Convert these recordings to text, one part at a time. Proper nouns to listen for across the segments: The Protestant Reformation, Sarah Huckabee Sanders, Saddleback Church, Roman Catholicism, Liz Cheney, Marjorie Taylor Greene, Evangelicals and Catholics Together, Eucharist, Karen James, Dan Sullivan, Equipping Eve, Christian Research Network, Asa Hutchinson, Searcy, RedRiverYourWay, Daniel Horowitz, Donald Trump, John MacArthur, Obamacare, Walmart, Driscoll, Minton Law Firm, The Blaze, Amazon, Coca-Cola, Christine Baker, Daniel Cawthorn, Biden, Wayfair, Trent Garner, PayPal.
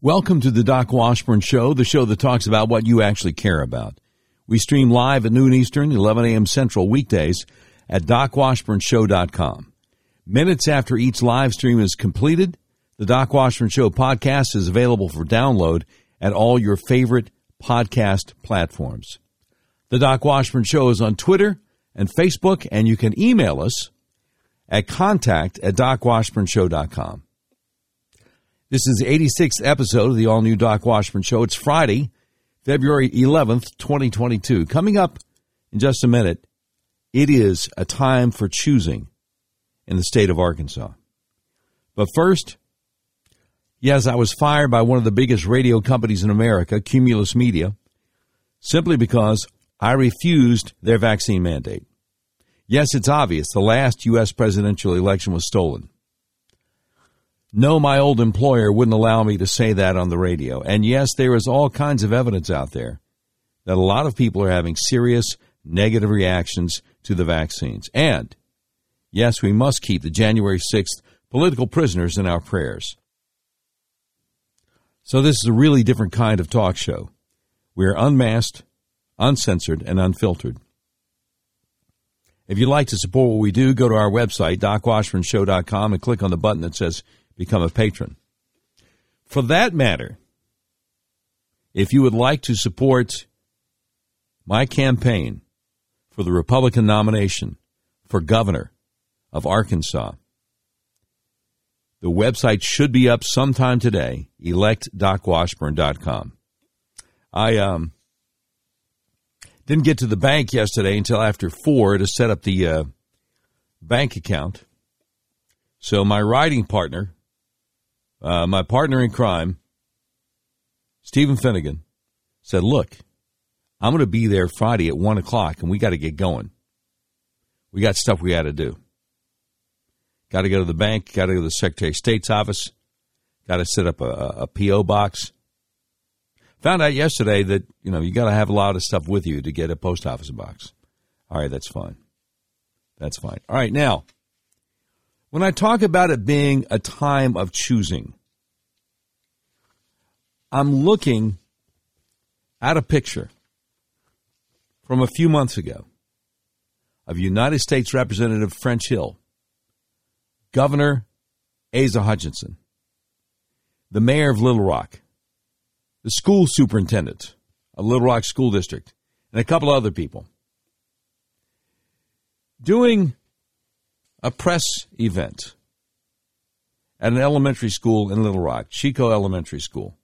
Welcome to the Doc Washburn Show, the show that talks about what you actually care about. We stream live at noon Eastern, 11 a.m. Central weekdays at docwashburnshow.com. Minutes after each live stream is completed, the Doc Washburn Show podcast is available for download at all your favorite podcast platforms. The Doc Washburn Show is on Twitter and Facebook, and you can email us at contact@docwashburnshow.com. This is the 86th episode of the all-new Doc Washburn Show. It's Friday, February 11th, 2022. Coming up in just a minute, it is a time for choosing in the state of Arkansas. But first, yes, I was fired by one of the biggest radio companies in America, Cumulus Media, simply because I refused their vaccine mandate. Yes, it's obvious. The last U.S. presidential election was stolen. No, my old employer wouldn't allow me to say that on the radio. And yes, there is all kinds of evidence out there that a lot of people are having serious negative reactions to the vaccines. And yes, we must keep the January 6th political prisoners in our prayers. So this is a really different kind of talk show. We are unmasked, uncensored, and unfiltered. If you'd like to support what we do, go to our website, docwashburnshow.com, and click on the button that says Become a Patron. For that matter, if you would like to support my campaign for the Republican nomination for governor of Arkansas, the website should be up sometime today, electdocwashburn.com. I didn't get to the bank yesterday until after 4 to set up the bank account. So my writing partner, my partner in crime, Stephen Finnegan, said, look, I'm going to be there Friday at 1 o'clock, and we got to get going. We got stuff we got to do. Got to go to the bank, got to go to the Secretary of State's office, got to set up a P.O. box. Found out yesterday that, you know, you got to have a lot of stuff with you to get a post office box. All right, that's fine. That's fine. All right, now, when I talk about it being a time of choosing, I'm looking at a picture from a few months ago of United States Representative French Hill, Governor Asa Hutchinson, the mayor of Little Rock, the school superintendent of Little Rock School District, and a couple other people, doing a press event at an elementary school in Little Rock, Chico Elementary School.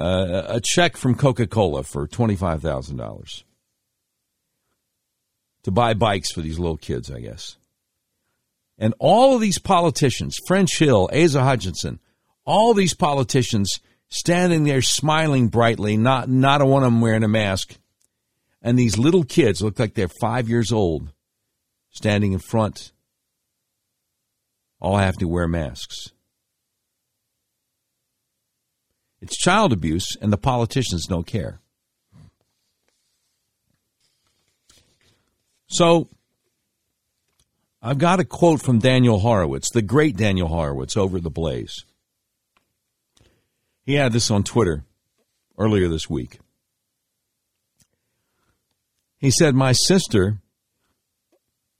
A check from Coca-Cola for $25,000 to buy bikes for these little kids, I guess. And all of these politicians, French Hill, Asa Hutchinson, all these politicians standing there smiling brightly, not one of them wearing a mask. And these little kids look like they're 5 years old, standing in front, all have to wear masks. It's child abuse, and the politicians don't care. So I've got a quote from Daniel Horowitz, the great Daniel Horowitz over The Blaze. He had this on Twitter earlier this week. He said, my sister,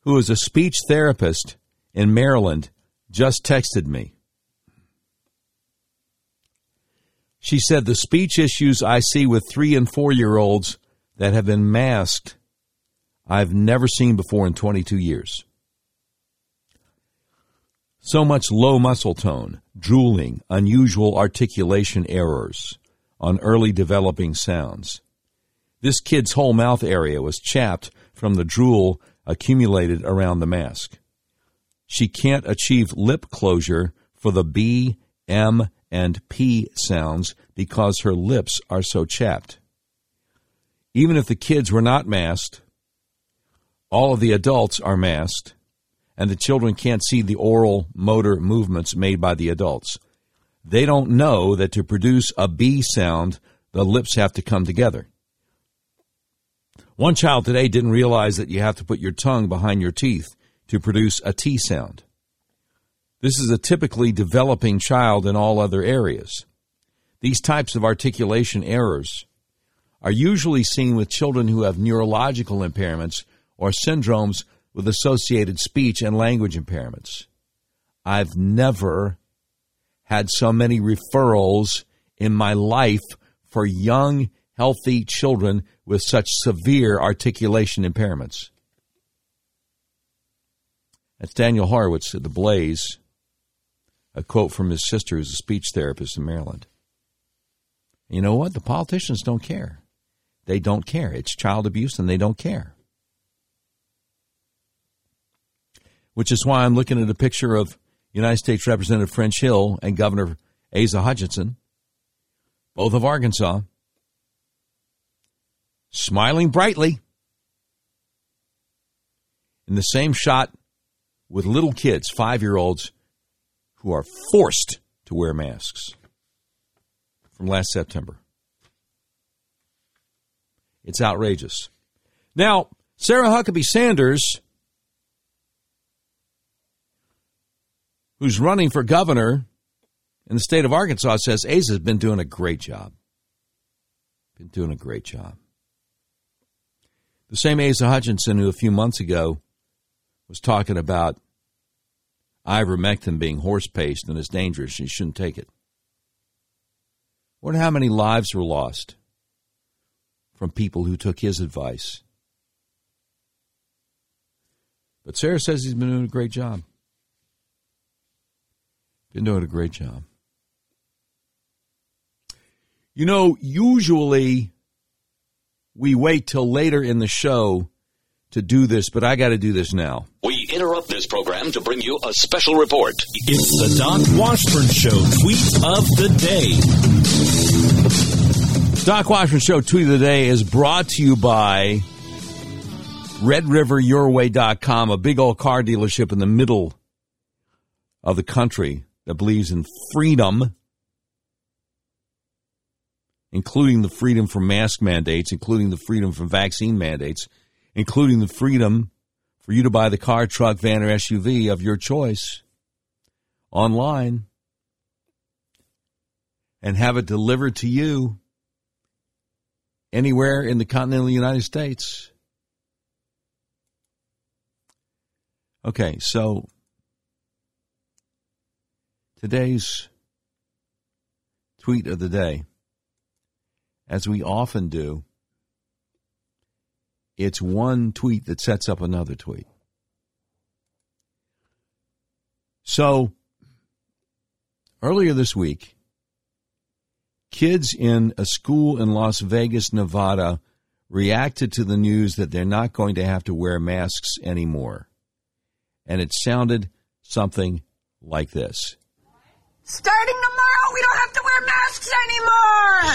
who is a speech therapist in Maryland, just texted me. She said the speech issues I see with 3- and 4-year-olds that have been masked, I've never seen before in 22 years. So much low muscle tone, drooling, unusual articulation errors on early developing sounds. This kid's whole mouth area was chapped from the drool accumulated around the mask. She can't achieve lip closure for the B, M, and P sounds because her lips are so chapped. Even if the kids were not masked, all of the adults are masked, and the children can't see the oral motor movements made by the adults. They don't know that to produce a B sound, the lips have to come together. One child today didn't realize that you have to put your tongue behind your teeth to produce a T sound. This is a typically developing child in all other areas. These types of articulation errors are usually seen with children who have neurological impairments or syndromes with associated speech and language impairments. I've never had so many referrals in my life for young, healthy children with such severe articulation impairments. That's Daniel Horowitz at The Blaze, a quote from his sister who's a speech therapist in Maryland. You know what? The politicians don't care. They don't care. It's child abuse and they don't care. Which is why I'm looking at a picture of United States Representative French Hill and Governor Asa Hutchinson, both of Arkansas, smiling brightly in the same shot with little kids, 5-year-olds, who are forced to wear masks from last September. It's outrageous. Now, Sarah Huckabee Sanders, who's running for governor in the state of Arkansas, says Asa's been doing a great job. Been doing a great job. The same Asa Hutchinson who a few months ago was talking about ivermectin being horse paste and it's dangerous and you shouldn't take it. I wonder how many lives were lost from people who took his advice. But Sarah says he's been doing a great job. Been doing a great job. You know, usually we wait till later in the show to do this, but I got to do this now. We interrupt this program to bring you a special report. It's the Doc Washburn Show Tweet of the Day. Doc Washburn Show Tweet of the Day is brought to you by RedRiverYourWay.com, a big old car dealership in the middle of the country that believes in freedom, including the freedom from mask mandates, including the freedom from vaccine mandates, including the freedom for you to buy the car, truck, van, or SUV of your choice online and have it delivered to you anywhere in the continental United States. Okay, so today's tweet of the day, as we often do, it's one tweet that sets up another tweet. So, earlier this week, kids in a school in Las Vegas, Nevada, reacted to the news that they're not going to have to wear masks anymore. And it sounded something like this. Starting tomorrow, we don't have to wear masks anymore!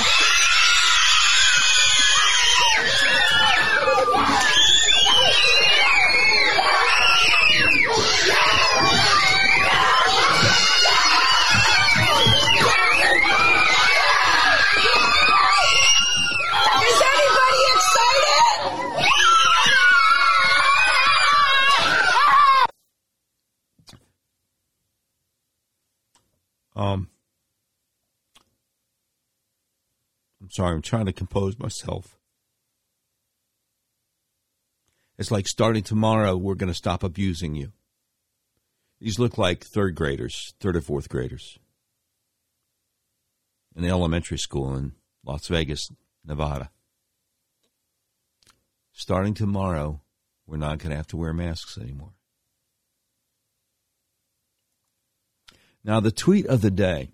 I'm sorry, I'm trying to compose myself. It's like starting tomorrow, we're going to stop abusing you. These look like third graders, third or fourth graders in elementary school in Las Vegas, Nevada. Starting tomorrow, we're not going to have to wear masks anymore. Now, the tweet of the day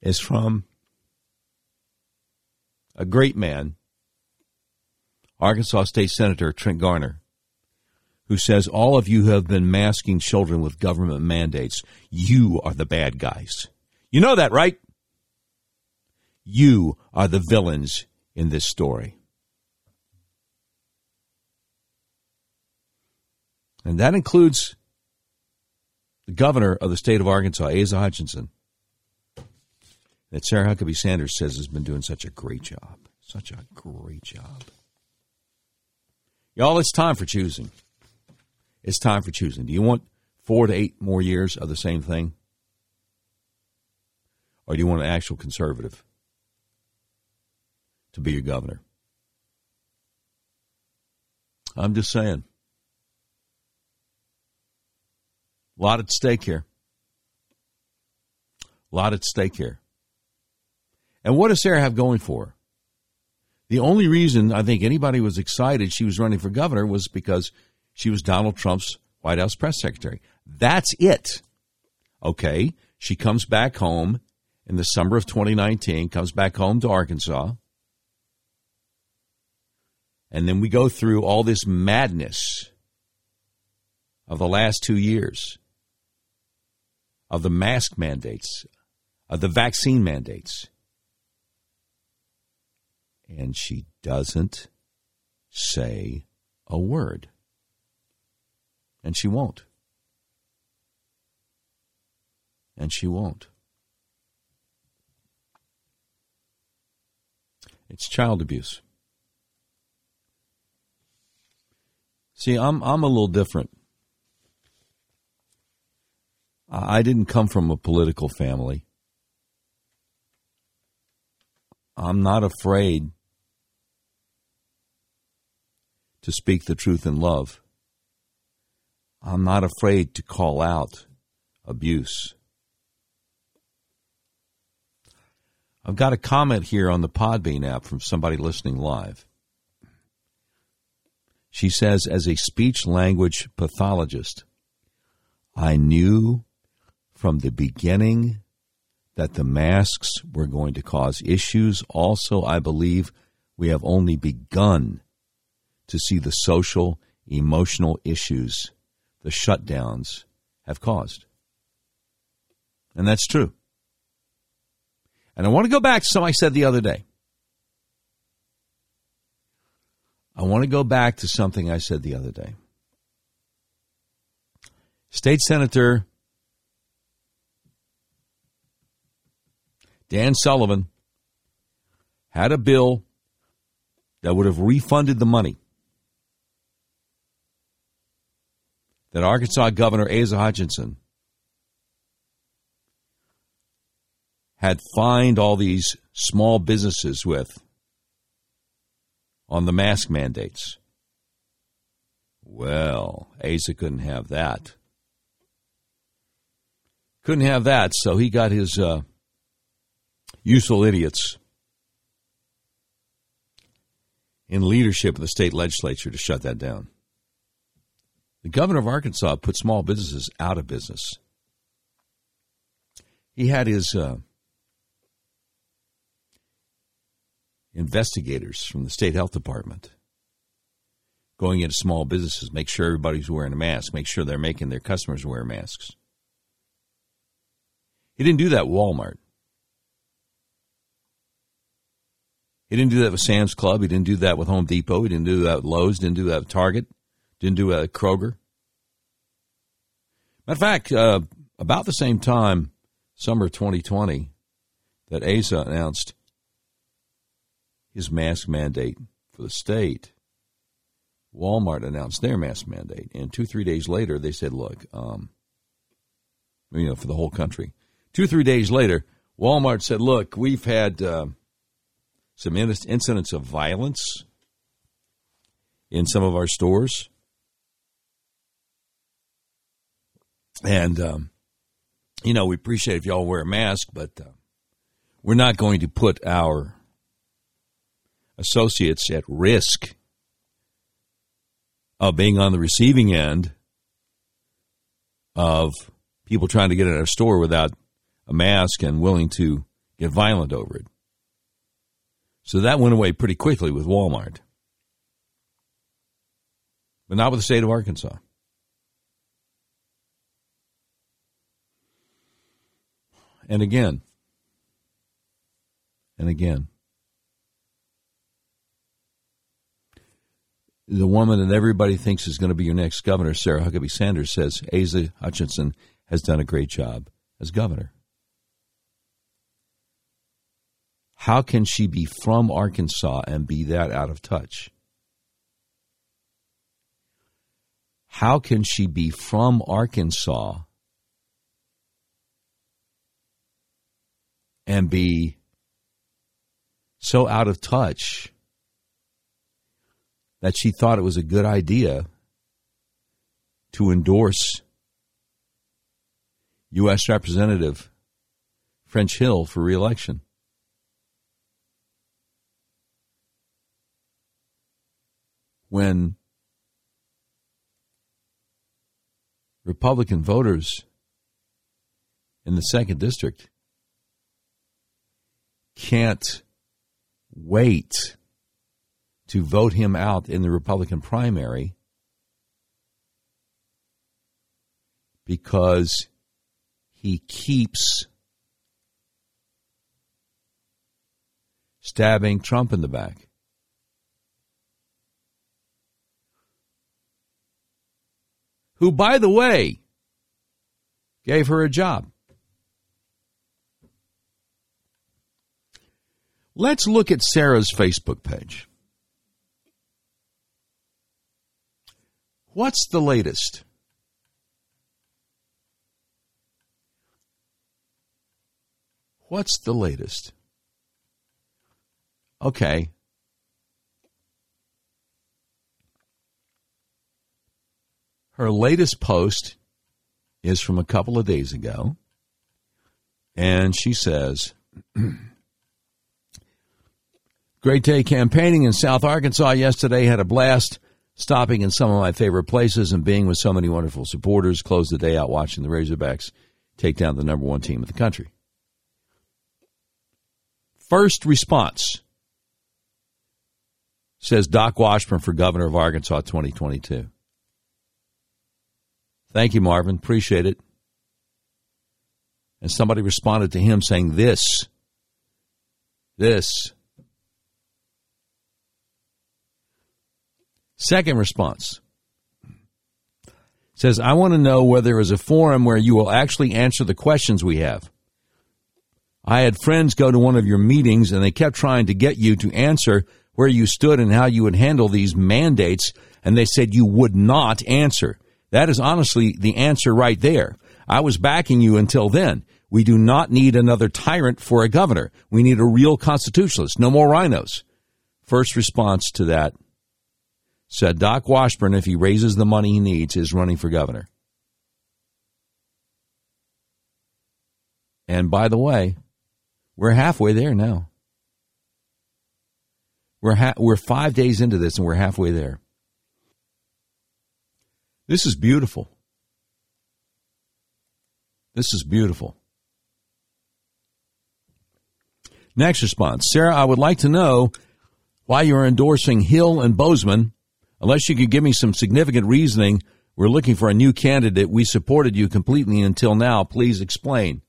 is from a great man, Arkansas State Senator Trent Garner, who says, all of you who have been masking children with government mandates, you are the bad guys. You know that, right? You are the villains in this story. And that includes the governor of the state of Arkansas, Asa Hutchinson, that Sarah Huckabee Sanders says has been doing such a great job. Such a great job. Y'all, it's time for choosing. It's time for choosing. Do you want 4 to 8 more years of the same thing? Or do you want an actual conservative to be your governor? I'm just saying. A lot at stake here. A lot at stake here. And what does Sarah have going for her? The only reason I think anybody was excited she was running for governor was because she was Donald Trump's White House press secretary. That's it. Okay, she comes back home in the summer of 2019, comes back home to Arkansas. And then we go through all this madness of the last 2 years, of the mask mandates, of the vaccine mandates. And she doesn't say a word. And she won't. And she won't. It's child abuse. See, I'm a little different. I didn't come from a political family. I'm not afraid to speak the truth in love. I'm not afraid to call out abuse. I've got a comment here on the Podbean app from somebody listening live. She says, as a speech language pathologist, I knew from the beginning that the masks were going to cause issues. Also, I believe we have only begun to see the social, emotional issues the shutdowns have caused. And that's true. And I want to go back to something I said the other day. State Senator Dan Sullivan had a bill that would have refunded the money that Arkansas Governor Asa Hutchinson had fined all these small businesses with on the mask mandates. Well, Asa couldn't have that. Couldn't have that, so he got his useful idiots in leadership of the state legislature to shut that down. The governor of Arkansas put small businesses out of business. He had his investigators from the state health department going into small businesses, make sure everybody's wearing a mask, make sure they're making their customers wear masks. He didn't do that with Walmart. He didn't do that with Sam's Club. He didn't do that with Home Depot. He didn't do that with Lowe's. Didn't do that with Target. Didn't do that with Kroger. Matter of fact, about the same time, summer 2020, that Asa announced his mask mandate for the state, Walmart announced their mask mandate. And 2-3 days later, they said, look, for the whole country. 2-3 days later, Walmart said, look, we've had some incidents of violence in some of our stores. And, we appreciate if y'all wear a mask, but we're not going to put our associates at risk of being on the receiving end of people trying to get in our store without a mask and willing to get violent over it. So that went away pretty quickly with Walmart. But not with the state of Arkansas. And again, the woman that everybody thinks is going to be your next governor, Sarah Huckabee Sanders, says Asa Hutchinson has done a great job as governor. How can she be from Arkansas and be that out of touch? How can she be from Arkansas and be so out of touch that she thought it was a good idea to endorse U.S. Representative French Hill for re-election? When Republican voters in the 2nd District can't wait to vote him out in the Republican primary because he keeps stabbing Trump in the back. Who, by the way, gave her a job. Let's look at Sarah's Facebook page. What's the latest? What's the latest? Okay. Her latest post is from a couple of days ago, and she says, great day campaigning in South Arkansas yesterday. Had a blast stopping in some of my favorite places and being with so many wonderful supporters. Closed the day out watching the Razorbacks take down the number 1 team of the country. First response, says Doc Washburn for governor of Arkansas 2022. Thank you, Marvin. Appreciate it. And somebody responded to him saying this. Second response says, I want to know whether there is a forum where you will actually answer the questions we have. I had friends go to one of your meetings, and they kept trying to get you to answer where you stood and how you would handle these mandates, and they said you would not answer. That is honestly the answer right there. I was backing you until then. We do not need another tyrant for a governor. We need a real constitutionalist. No more rhinos. First response to that said Doc Washburn, if he raises the money he needs, is running for governor. And by the way, we're halfway there now. We're 5 days into this, and we're halfway there. This is beautiful. This is beautiful. Next response. Sarah, I would like to know why you're endorsing Hill and Bozeman. Unless you could give me some significant reasoning, we're looking for a new candidate. We supported you completely until now. Please explain.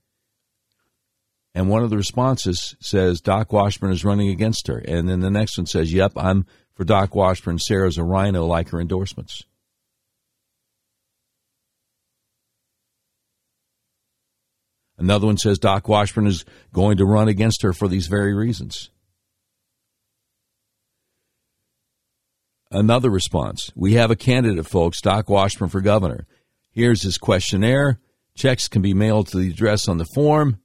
And one of the responses says Doc Washburn is running against her. And then the next one says, yep, I'm for Doc Washburn. Sarah's a rhino like her endorsements. Another one says Doc Washburn is going to run against her for these very reasons. Another response. We have a candidate, folks, Doc Washburn for governor. Here's his questionnaire. Checks can be mailed to the address on the form.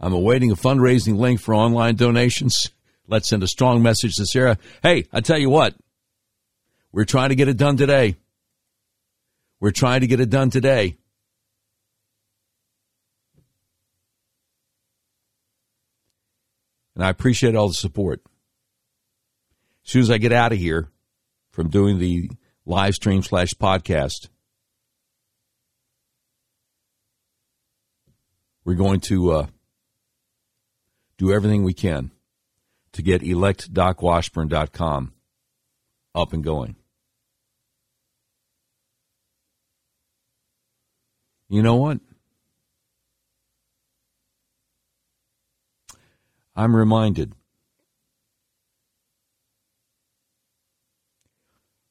I'm awaiting a fundraising link for online donations. Let's send a strong message to Sarah. Hey, I tell you what, we're trying to get it done today. We're trying to get it done today. And I appreciate all the support. As soon as I get out of here from doing the live stream / podcast, we're going to do everything we can to get electdocwashburn.com up and going. You know what? I'm reminded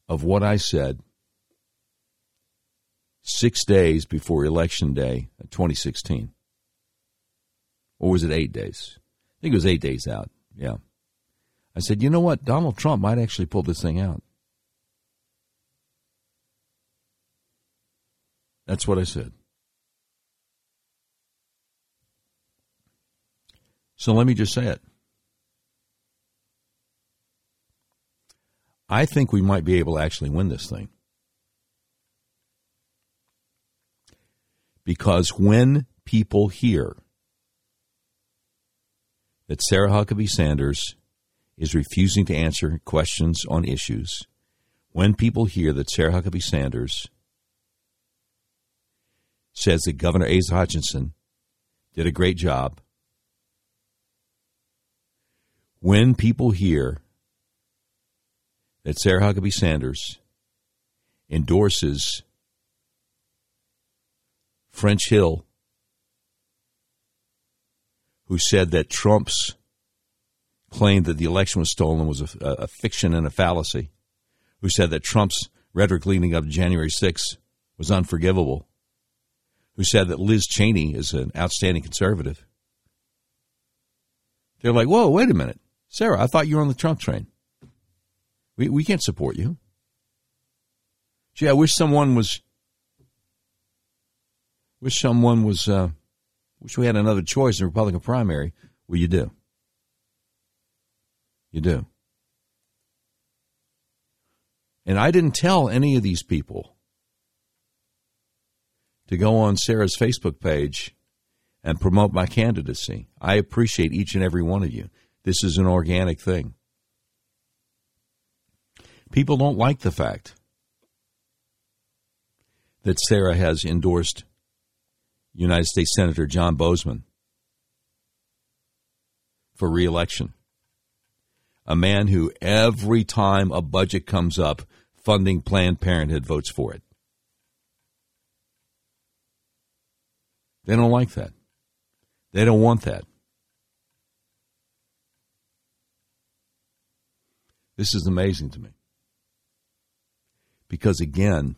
of what I said 6 days before Election Day of 2016. Or was it 8 days? I think it was 8 days out, yeah. I said, you know what? Donald Trump might actually pull this thing out. That's what I said. So let me just say it. I think we might be able to actually win this thing. Because when people hear that Sarah Huckabee Sanders is refusing to answer questions on issues, when people hear that Sarah Huckabee Sanders says that Governor Asa Hutchinson did a great job, when people hear that Sarah Huckabee Sanders endorses French Hill, who said that Trump's claim that the election was stolen was a fiction and a fallacy, who said that Trump's rhetoric leading up to January 6th was unforgivable, who said that Liz Cheney is an outstanding conservative. They're like, whoa, wait a minute. Sarah, I thought you were on the Trump train. We can't support you. Gee, I wish someone was... wish we had another choice in the Republican primary. Well, you do. You do. And I didn't tell any of these people to go on Sarah's Facebook page and promote my candidacy. I appreciate each and every one of you. This is an organic thing. People don't like the fact that Sarah has endorsed United States Senator John Bozeman for re-election. A man who every time a budget comes up, funding Planned Parenthood votes for it. They don't like that. They don't want that. This is amazing to me. Because again,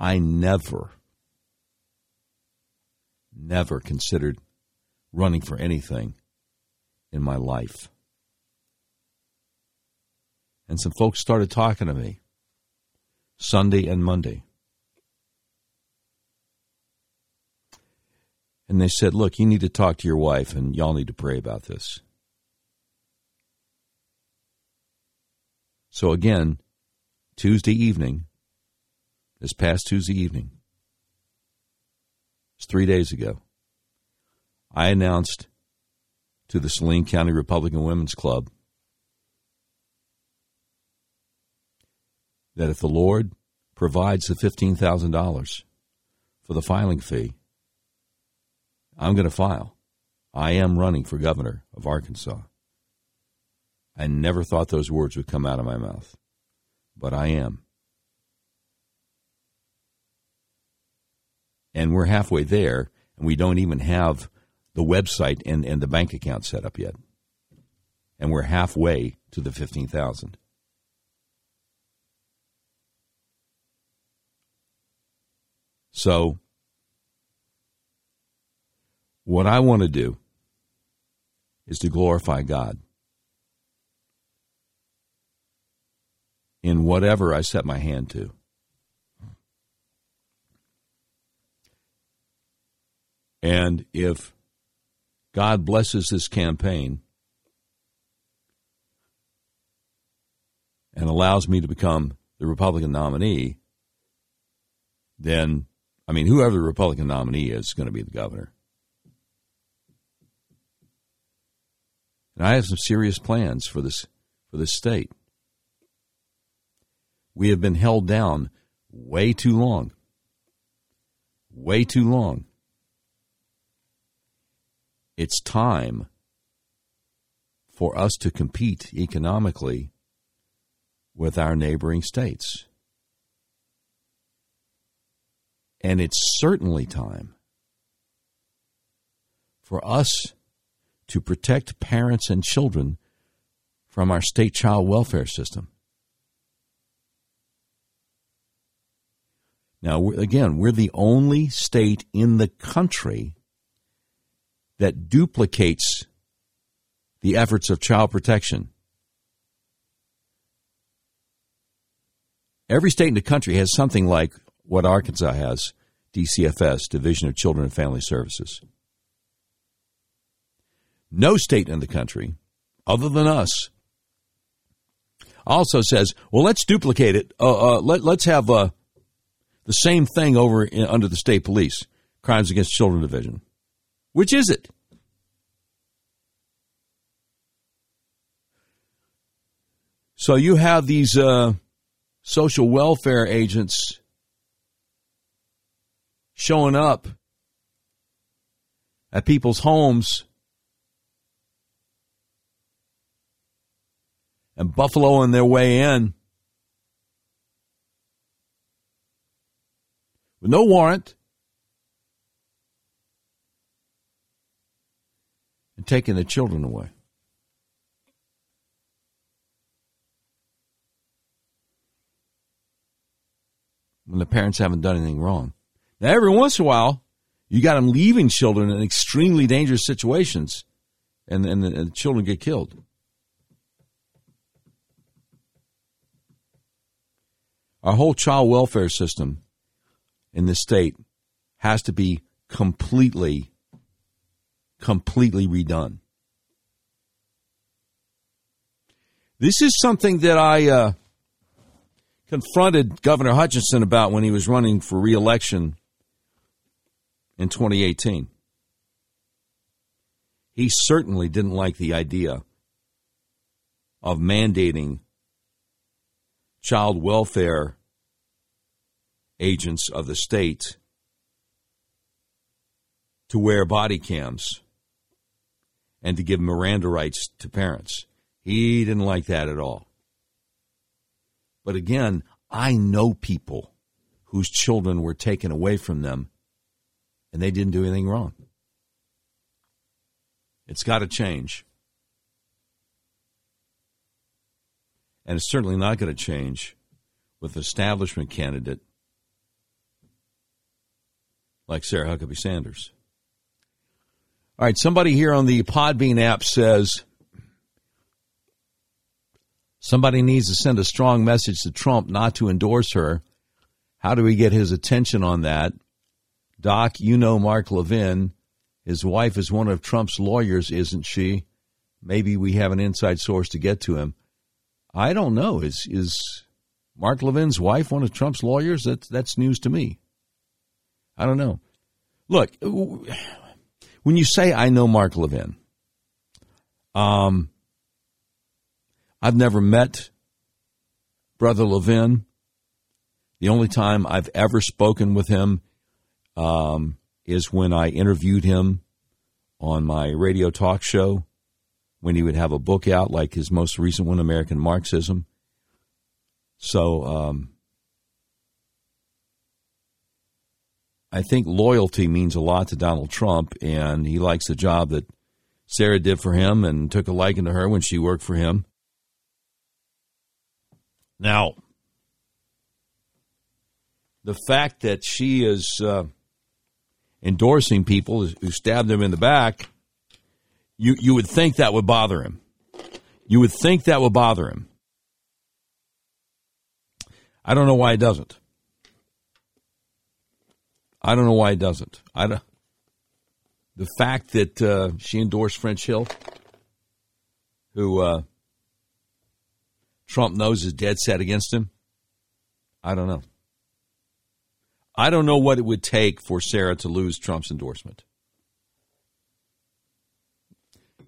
I never considered running for anything in my life. And some folks started talking to me Sunday and Monday. And they said, look, you need to talk to your wife and y'all need to pray about this. So again, this past Tuesday evening, it's 3 days ago, I announced to the Saline County Republican Women's Club that if the Lord provides the $15,000 for the filing fee, I'm going to file. I am running for governor of Arkansas. I never thought those words would come out of my mouth, but I am. And we're halfway there, and we don't even have the website and the bank account set up yet. And we're halfway to the $15,000. So, what I want to do is to glorify God in whatever I set my hand to. And if God blesses this campaign and allows me to become the Republican nominee, then, I mean, whoever the Republican nominee is going to be the governor. And I have some serious plans for this state. We have been held down way too long. Way too long. It's time for us to compete economically with our neighboring states. And it's certainly time for us to protect parents and children from our state child welfare system. Now, again, we're the only state in the country that duplicates the efforts of child protection. Every state in the country has something like what Arkansas has, DCFS, Division of Children and Family Services. No state in the country, other than us, also says, well, let's duplicate it. Let's have the same thing over under the state police, Crimes Against Children Division. Which is it? So you have these social welfare agents showing up at people's homes and buffaloing their way in with no warrant and taking their children away. When the parents haven't done anything wrong. Now, every once in a while, you got them leaving children in extremely dangerous situations, and the children get killed. Our whole child welfare system in this state has to be completely redone. This is something that I confronted Governor Hutchinson about when he was running for re-election in 2018. He certainly didn't like the idea of mandating child welfare agents of the state to wear body cams and to give Miranda rights to parents. He didn't like that at all. But again, I know people whose children were taken away from them and they didn't do anything wrong. It's got to change. And it's certainly not going to change with an establishment candidate like Sarah Huckabee Sanders. All right, somebody here on the Podbean app says, somebody needs to send a strong message to Trump not to endorse her. How do we get his attention on that? Doc, you know Mark Levin. His wife is one of Trump's lawyers, isn't she? Maybe we have an inside source to get to him. I don't know. Is Mark Levin's wife one of Trump's lawyers? That's news to me. I don't know. Look, when you say I know Mark Levin, I've never met Brother Levin. The only time I've ever spoken with him is when I interviewed him on my radio talk show, when he would have a book out, like his most recent one, American Marxism. So I think loyalty means a lot to Donald Trump, and he likes the job that Sarah did for him and took a liking to her when she worked for him. Now, the fact that she is endorsing people who stabbed him in the back, you would think that would bother him. You would think that would bother him. I don't know why it doesn't. I don't know why it doesn't. The fact that she endorsed French Hill, who Trump knows is dead set against him. I don't know. I don't know what it would take for Sarah to lose Trump's endorsement.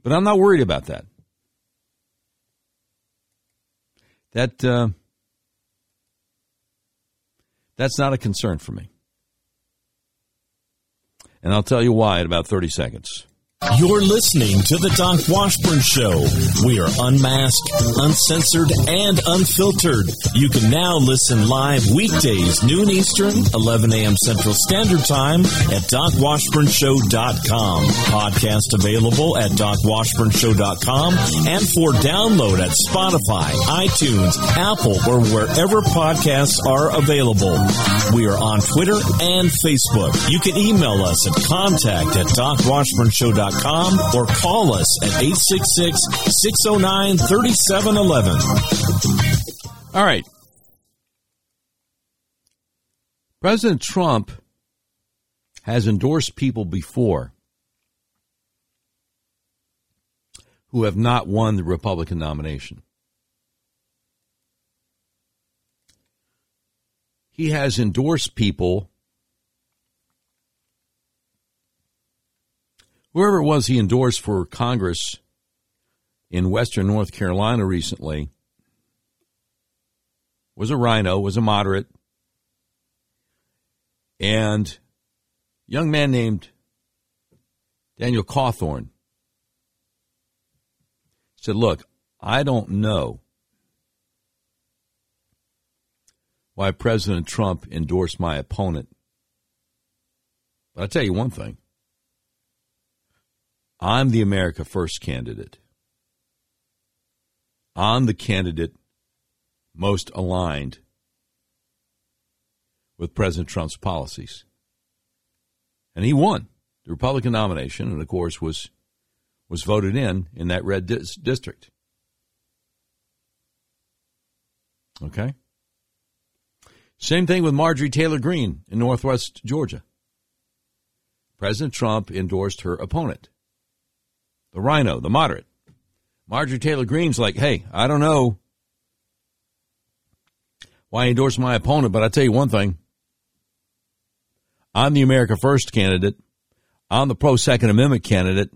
But I'm not worried about that. That's not a concern for me. And I'll tell you why in about 30 seconds. You're listening to The Doc Washburn Show. We are unmasked, uncensored, and unfiltered. You can now listen live weekdays, noon Eastern, 11 a.m. Central Standard Time at DocWashburnShow.com. Podcast available at DocWashburnShow.com and for download at Spotify, iTunes, Apple, or wherever podcasts are available. We are on Twitter and Facebook. You can email us at contact at DocWashburnShow.com. Or call us at 866-609-3711. All right. President Trump has endorsed people before who have not won the Republican nomination. He has endorsed people, whoever it was he endorsed for Congress in Western North Carolina recently, was a rhino, was a moderate, and a young man named Daniel Cawthorn said, look, I don't know why President Trump endorsed my opponent, but I'll tell you one thing. I'm the America First candidate. I'm the candidate most aligned with President Trump's policies. And he won the Republican nomination and, of course, was voted in that red district. Okay? Same thing with Marjorie Taylor Greene in Northwest Georgia. President Trump endorsed her opponent, the rhino, the moderate. Marjorie Taylor Greene's like, hey, I don't know why I endorsed my opponent, but I'll tell you one thing. I'm the America First candidate. I'm the pro-Second Amendment candidate.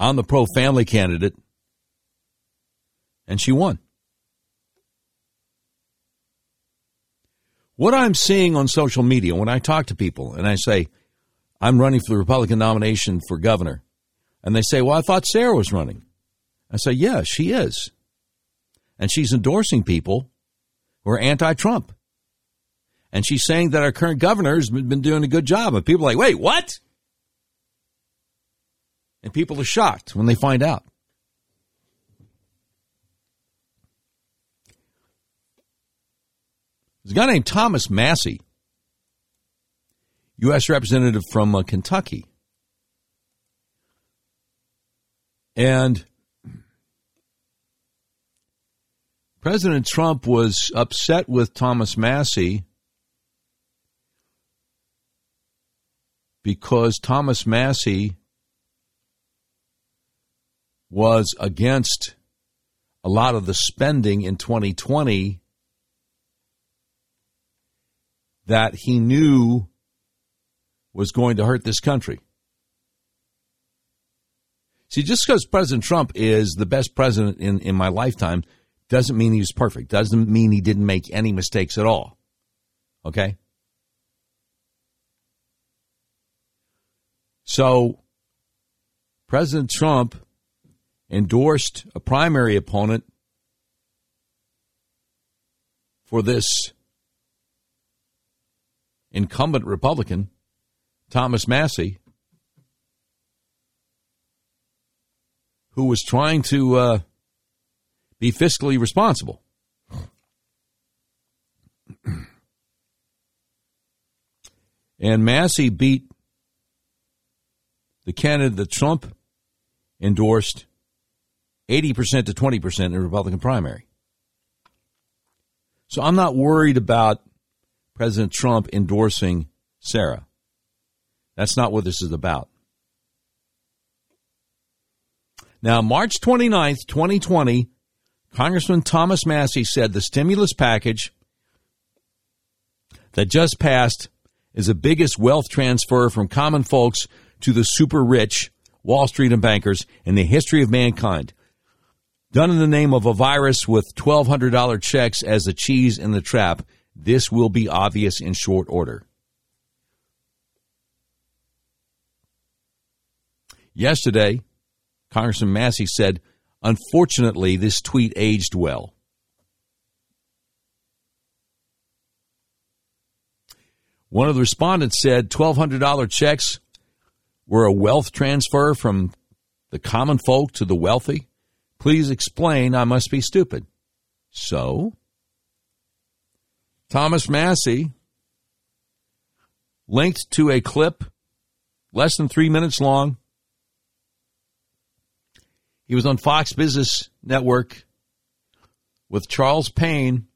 I'm the pro-family candidate. And she won. What I'm seeing on social media when I talk to people and I say, I'm running for the Republican nomination for governor, and they say, well, I thought Sarah was running. I say, yeah, she is. And she's endorsing people who are anti-Trump. And she's saying that our current governor has been doing a good job. And people are like, wait, what? And people are shocked when they find out. There's a guy named Thomas Massie, U.S. representative from Kentucky. And President Trump was upset with Thomas Massie because Thomas Massie was against a lot of the spending in 2020 that he knew was going to hurt this country. See, just because President Trump is the best president in my lifetime doesn't mean he was perfect. Doesn't mean he didn't make any mistakes at all. Okay? So, President Trump endorsed a primary opponent for this incumbent Republican, Thomas Massie, who was trying to be fiscally responsible. And Massie beat the candidate that Trump endorsed 80% to 20% in the Republican primary. So I'm not worried about President Trump endorsing Sarah. That's not what this is about. Now, March 29th, 2020, Congressman Thomas Massie said the stimulus package that just passed is the biggest wealth transfer from common folks to the super rich, Wall Street and bankers, in the history of mankind, done in the name of a virus with $1,200 checks as the cheese in the trap. This will be obvious in short order. Yesterday, Congressman Massie said, unfortunately, this tweet aged well. One of the respondents said $1,200 checks were a wealth transfer from the common folk to the wealthy. Please explain, I must be stupid. So, Thomas Massie linked to a clip less than 3 minutes long. He was on Fox Business Network with Charles Payne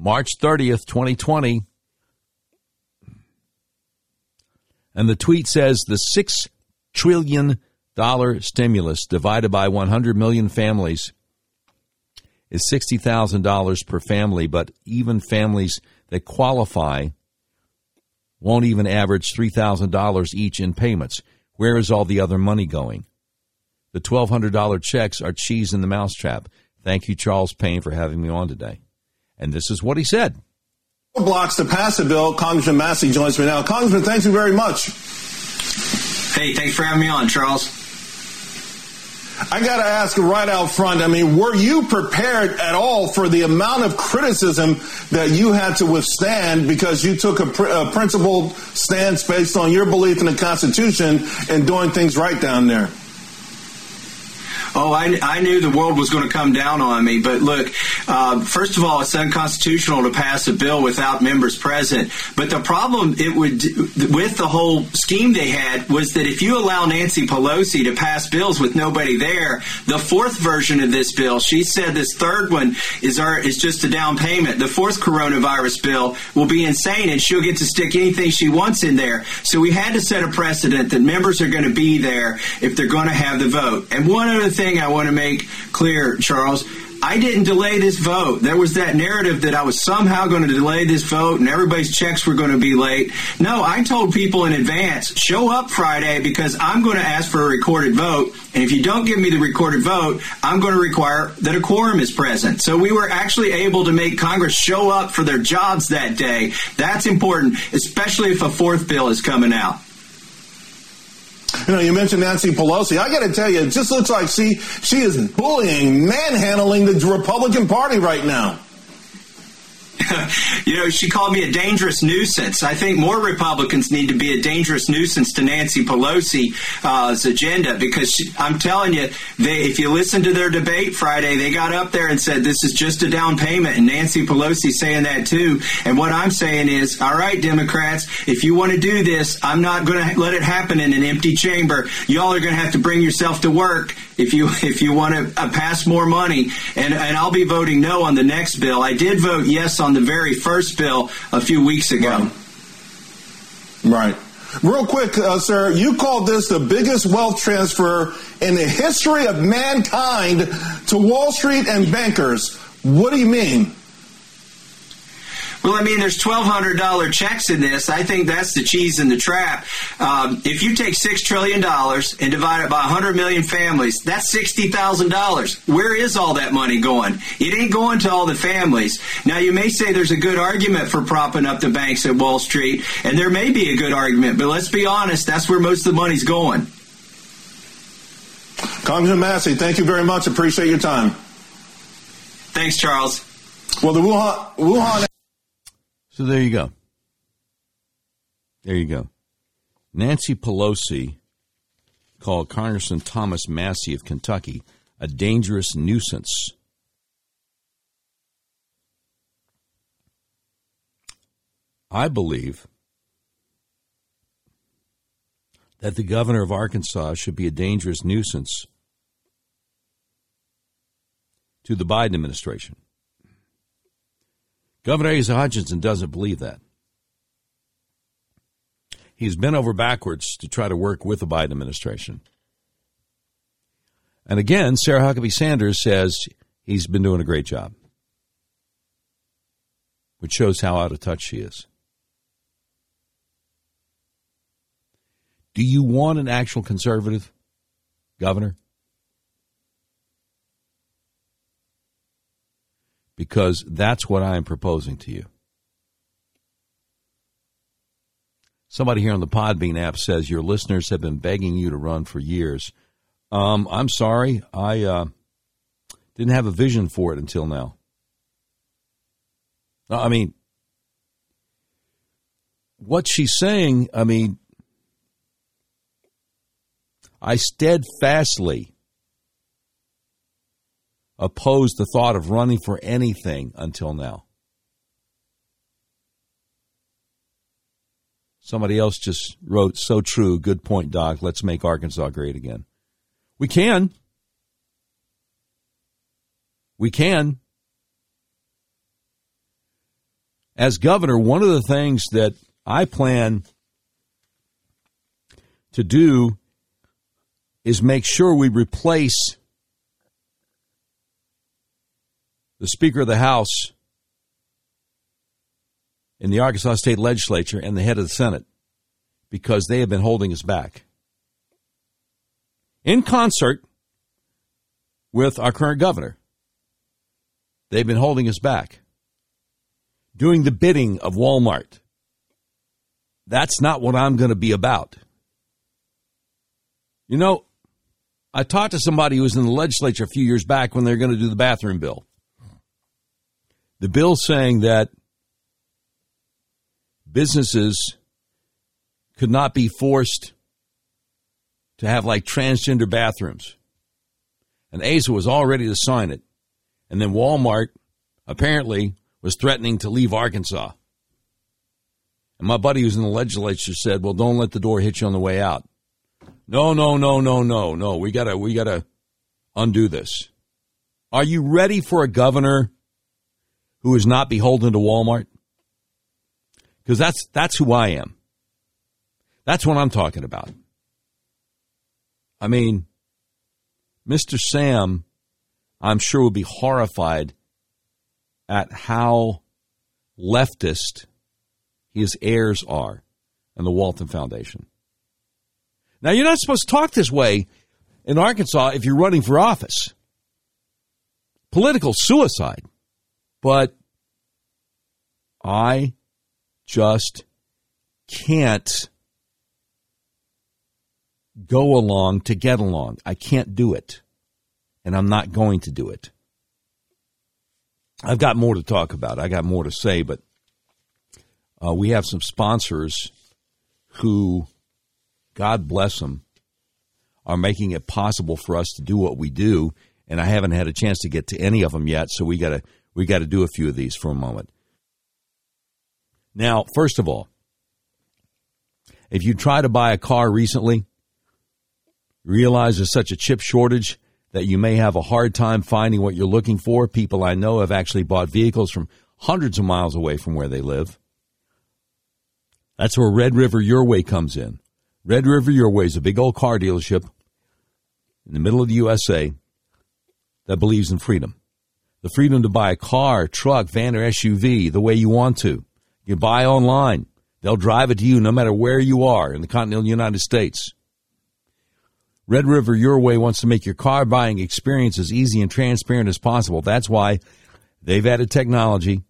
March 30th, 2020. And the tweet says, the $6 trillion stimulus divided by 100 million families is $60,000 per family, but even families that qualify won't even average $3,000 each in payments. Where is all the other money going? The $1,200 checks are cheese in the mousetrap. Thank you, Charles Payne, for having me on today. And this is what he said. Blocks to pass a bill. Congressman Massie joins me now. Congressman, thank you very much. Hey, thanks for having me on, Charles. I got to ask right out front, were you prepared at all for the amount of criticism that you had to withstand because you took a principled stance based on your belief in the Constitution and doing things right down there? Oh, I knew the world was going to come down on me. But look, first of all, it's unconstitutional to pass a bill without members present. But the problem with the whole scheme they had was that if you allow Nancy Pelosi to pass bills with nobody there, the fourth version of this bill, she said this third one is just a down payment. The fourth coronavirus bill will be insane, and she'll get to stick anything she wants in there. So we had to set a precedent that members are going to be there if they're going to have the vote. And one other thing I want to make clear, Charles, I didn't delay this vote. There was that narrative that I was somehow going to delay this vote and everybody's checks were going to be late. No, I told people in advance, show up Friday because I'm going to ask for a recorded vote. And if you don't give me the recorded vote, I'm going to require that a quorum is present. So we were actually able to make Congress show up for their jobs that day. That's important, especially if a fourth bill is coming out. You mentioned Nancy Pelosi. I got to tell you, it just looks like she is bullying, manhandling the Republican Party right now. She called me a dangerous nuisance. I think more Republicans need to be a dangerous nuisance to Nancy Pelosi's agenda because I'm telling you, if you listen to their debate Friday, they got up there and said this is just a down payment, and Nancy Pelosi's saying that too. And what I'm saying is, all right, Democrats, if you want to do this, I'm not going to let it happen in an empty chamber. Y'all are going to have to bring yourself to work if you want to pass more money. And I'll be voting no on the next bill. I did vote yes on the very first bill a few weeks ago. Right. Real quick, sir, you called this the biggest wealth transfer in the history of mankind to Wall Street and bankers. What do you mean? Well, there's $1,200 checks in this. I think that's the cheese in the trap. If you take $6 trillion and divide it by 100 million families, that's $60,000. Where is all that money going? It ain't going to all the families. Now, you may say there's a good argument for propping up the banks at Wall Street, and there may be a good argument, but let's be honest, that's where most of the money's going. Congressman Massie, thank you very much. Appreciate your time. Thanks, Charles. Well, the Wuhan... So there you go. There you go. Nancy Pelosi called Congressman Thomas Massie of Kentucky a dangerous nuisance. I believe that the governor of Arkansas should be a dangerous nuisance to the Biden administration. Governor Asa Hutchinson doesn't believe that. He's bent over backwards to try to work with the Biden administration. And again, Sarah Huckabee Sanders says he's been doing a great job, which shows how out of touch she is. Do you want an actual conservative governor? Because that's what I am proposing to you. Somebody here on the Podbean app says your listeners have been begging you to run for years. I'm sorry. I didn't have a vision for it until now. What she's saying, I steadfastly opposed the thought of running for anything until now. Somebody else just wrote, so true, good point, Doc, let's make Arkansas great again. We can. We can. as governor, one of the things that I plan to do is make sure we replace the Speaker of the House in the Arkansas State Legislature and the head of the Senate, because they have been holding us back. In concert with our current governor, they've been holding us back. Doing the bidding of Walmart. That's not what I'm going to be about. You know, I talked to somebody who was in the legislature a few years back when they were going to do the bathroom bill. The bill saying that businesses could not be forced to have, like, transgender bathrooms. And Asa was all ready to sign it. And then Walmart apparently was threatening to leave Arkansas. And my buddy who's in the legislature said, well, don't let the door hit you on the way out. No. We gotta undo this. Are you ready for a governor who is not beholden to Walmart? Because that's who I am. That's what I'm talking about. I mean, Mr. Sam, I'm sure, would be horrified at how leftist his heirs are and the Walton Foundation. Now, you're not supposed to talk this way in Arkansas if you're running for office. Political suicide. But I just can't go along to get along. I can't do it, and I'm not going to do it. I've got more to talk about. I got more to say, but we have some sponsors who, God bless them, are making it possible for us to do what we do, and I haven't had a chance to get to any of them yet, so we got to do a few of these for a moment. Now, first of all, if you try to buy a car recently, realize there's such a chip shortage that you may have a hard time finding what you're looking for. People I know have actually bought vehicles from hundreds of miles away from where they live. That's where Red River Your Way comes in. Red River Your Way is a big old car dealership in the middle of the USA that believes in freedom. The freedom to buy a car, truck, van, or SUV the way you want to. You buy online. They'll drive it to you no matter where you are in the continental United States. Red River Your Way wants to make your car buying experience as easy and transparent as possible. That's why they've added technology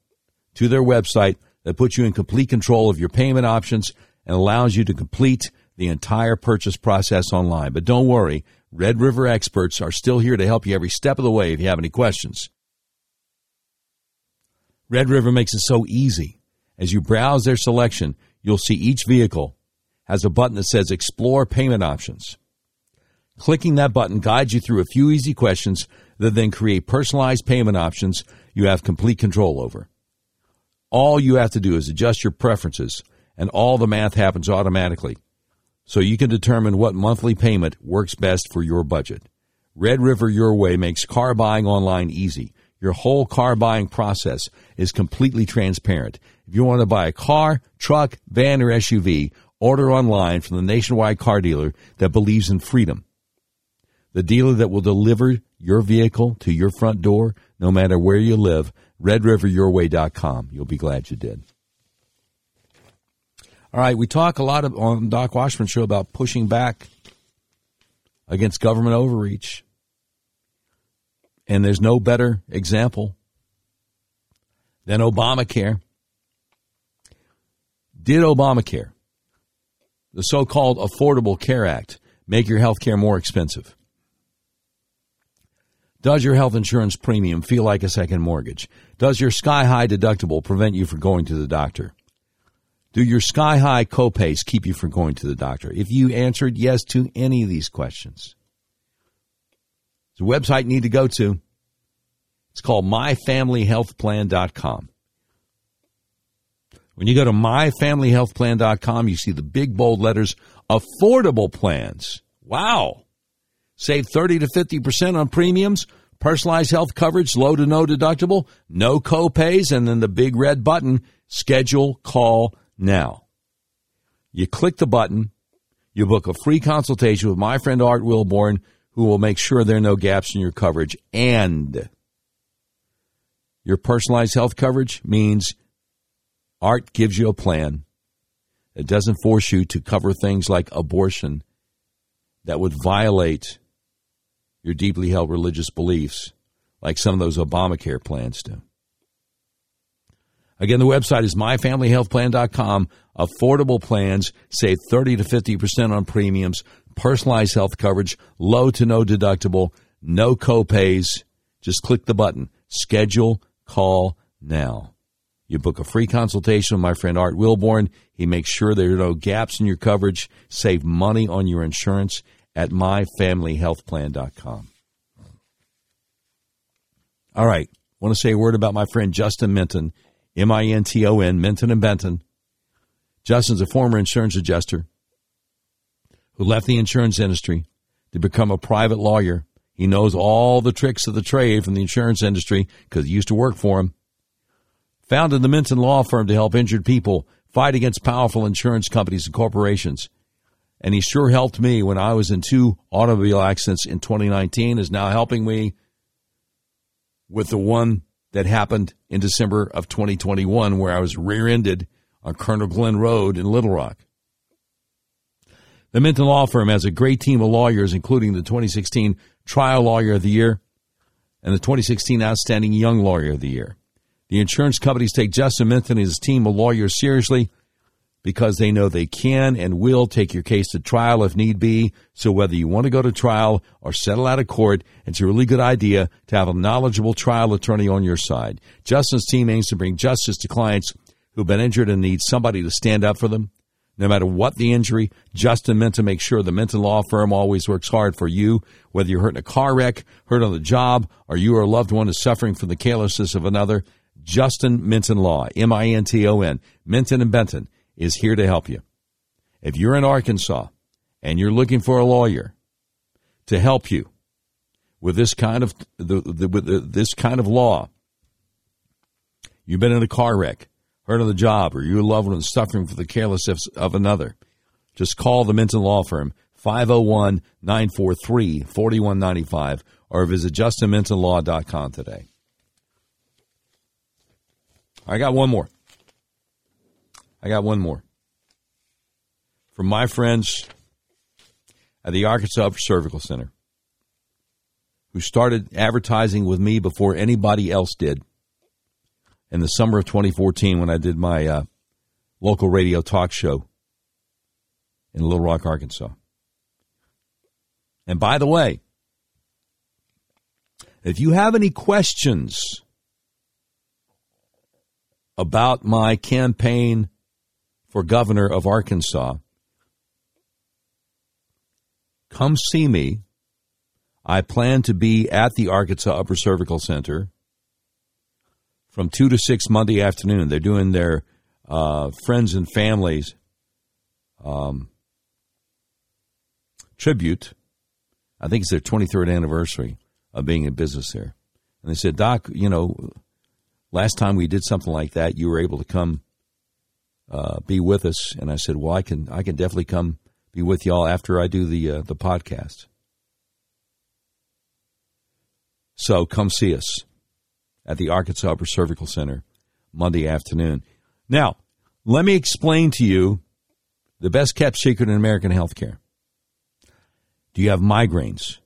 to their website that puts you in complete control of your payment options and allows you to complete the entire purchase process online. But don't worry, Red River experts are still here to help you every step of the way if you have any questions. Red River makes it so easy. As you browse their selection, you'll see each vehicle has a button that says Explore Payment Options. Clicking that button guides you through a few easy questions that then create personalized payment options you have complete control over. All you have to do is adjust your preferences, and all the math happens automatically, so you can determine what monthly payment works best for your budget. Red River Your Way makes car buying online easy. Your whole car buying process is completely transparent. If you want to buy a car, truck, van, or SUV, order online from the nationwide car dealer that believes in freedom. The dealer that will deliver your vehicle to your front door, no matter where you live, redriveryourway.com. You'll be glad you did. All right, we talk a lot on Doc Washman's show about pushing back against government overreach. And there's no better example than Obamacare. Did Obamacare, the so-called Affordable Care Act, make your health care more expensive? Does your health insurance premium feel like a second mortgage? Does your sky-high deductible prevent you from going to the doctor? Do your sky-high copays keep you from going to the doctor? If you answered yes to any of these questions, there's a website you need to go to. It's called MyFamilyHealthPlan.com. When you go to MyFamilyHealthPlan.com, you see the big, bold letters, Affordable Plans. Wow. Save 30 to 50% on premiums, personalized health coverage, low to no deductible, no co-pays, and then the big red button Schedule call now. You click the button. You book a free consultation with my friend Art Wilborn, who will make sure there are no gaps in your coverage. And your personalized health coverage means Art gives you a plan that doesn't force you to cover things like abortion that would violate your deeply held religious beliefs, like some of those Obamacare plans do. Again, the website is myfamilyhealthplan.com. Affordable plans save 30 to 50% on premiums, personalized health coverage, low to no deductible, no copays. Just click the button. Schedule, call now. You book a free consultation with my friend Art Wilborn. He makes sure there are no gaps in your coverage. Save money on your insurance at myfamilyhealthplan.com. All right. I want to say a word about my friend Justin Minton. M-I-N-T-O-N, Minton and Benton. Justin's a former insurance adjuster who left the insurance industry to become a private lawyer. He knows all the tricks of the trade from the insurance industry because he used to work for him. Founded the Minton Law Firm to help injured people fight against powerful insurance companies and corporations. And he sure helped me when I was in two automobile accidents in 2019, is now helping me with the one that happened in December of 2021, where I was rear-ended on Colonel Glenn Road in Little Rock. The Minton Law Firm has a great team of lawyers, including the 2016 Trial Lawyer of the Year and the 2016 Outstanding Young Lawyer of the Year. The insurance companies take Justin Minton and his team of lawyers seriously because they know they can and will take your case to trial if need be. So whether you want to go to trial or settle out of court, it's a really good idea to have a knowledgeable trial attorney on your side. Justin's team aims to bring justice to clients who've been injured and need somebody to stand up for them. No matter what the injury, Justin Minton makes sure the Minton Law Firm always works hard for you, whether you're hurt in a car wreck, hurt on the job, or you or a loved one is suffering from the carelessness of another. Justin Minton Law, M-I-N-T-O-N, Minton and Benton, is here to help you. If you're in Arkansas and you're looking for a lawyer to help you with this kind of this kind of law, you've been in a car wreck, hurt on the job, or your loved one is suffering from the carelessness of another, just call the Minton Law Firm, 501-943-4195, or visit justinmintonlaw.com today. I got one more. From my friends at the Arkansas Upper Cervical Center, who started advertising with me before anybody else did in the summer of 2014 when I did my local radio talk show in Little Rock, Arkansas. And by the way, if you have any questions about my campaign for governor of Arkansas, come see me. I plan to be at the Arkansas Upper Cervical Center from 2 to 6 Monday afternoon. They're doing their friends and families tribute. I think it's their 23rd anniversary of being in business there. And they said, Doc, you know, last time we did something like that, you were able to come be with us, and I said, "Well, I can definitely come be with y'all after I do the podcast." So come see us at the Arkansas Upper Cervical Center Monday afternoon. Now, let me explain to you the best kept secret in American healthcare. Do you have migraines?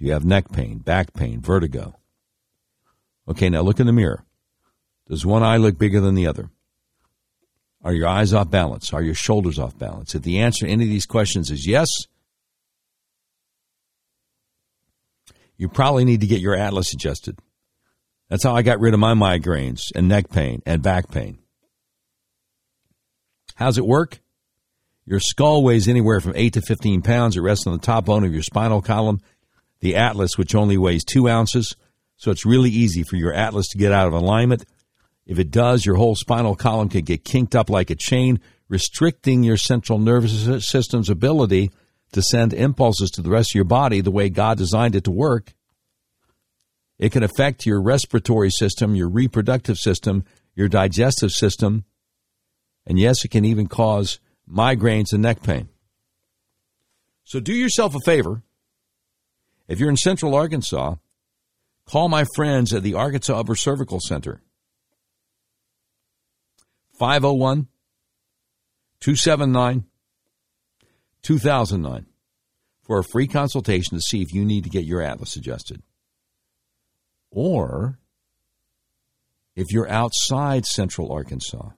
Do you have neck pain, back pain, vertigo? Okay, now look in the mirror. Does one eye look bigger than the other? Are your eyes off balance? Are your shoulders off balance? If the answer to any of these questions is yes, you probably need to get your atlas adjusted. That's how I got rid of my migraines and neck pain and back pain. How's it work? Your skull weighs anywhere from 8 to 15 pounds. It rests on the top bone of your spinal column. The atlas, which only weighs 2 ounces, so it's really easy for your atlas to get out of alignment. If it does, your whole spinal column can get kinked up like a chain, restricting your central nervous system's ability to send impulses to the rest of your body the way God designed it to work. It can affect your respiratory system, your reproductive system, your digestive system, And yes, it can even cause migraines and neck pain. So do yourself a favor. If you're in Central Arkansas, call my friends at the Arkansas Upper Cervical Center. 501-279-2009. For a free consultation to see if you need to get your atlas adjusted. Or if you're outside Central Arkansas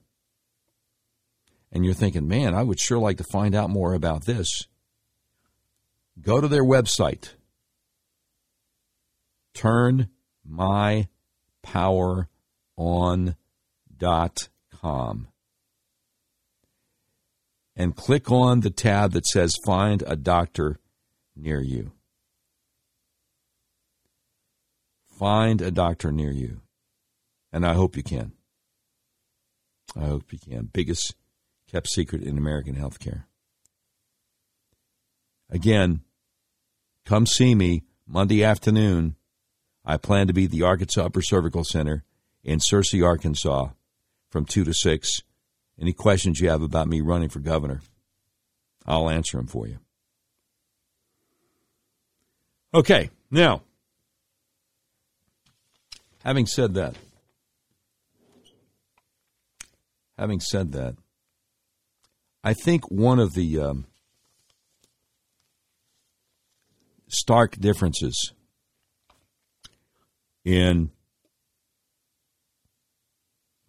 and you're thinking, man, I would sure like to find out more about this, go to their website, turnmypoweron.com, and click on the tab that says Find a Doctor Near You. Find a doctor near you. And I hope you can. I hope you can. Biggest kept secret in American healthcare. Again, come see me Monday afternoon. I plan to be at the Arkansas Upper Cervical Center in Searcy, Arkansas from 2 to 6. Any questions you have about me running for governor, I'll answer them for you. Okay, now, having said that, I think one of the stark differences in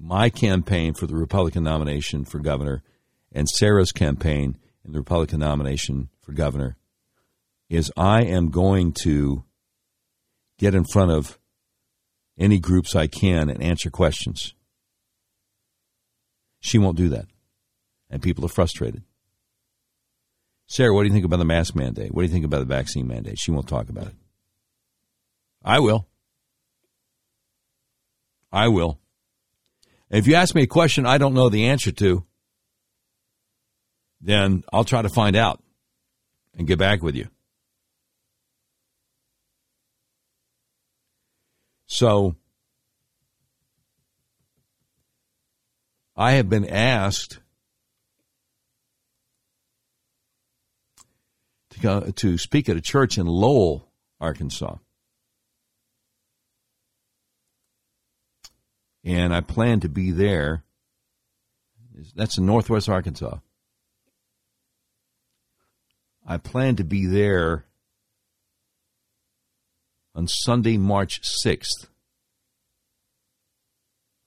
my campaign for the Republican nomination for governor and Sarah's campaign in the Republican nomination for governor is I am going to get in front of any groups I can and answer questions. She won't do that, and people are frustrated. Sarah, what do you think about the mask mandate? What do you think about the vaccine mandate? She won't talk about it. I will. If you ask me a question I don't know the answer to, then I'll try to find out and get back with you. So I have been asked to speak at a church in Lowell, Arkansas. And I plan to be there. That's in northwest Arkansas. I plan to be there on Sunday, March 6th.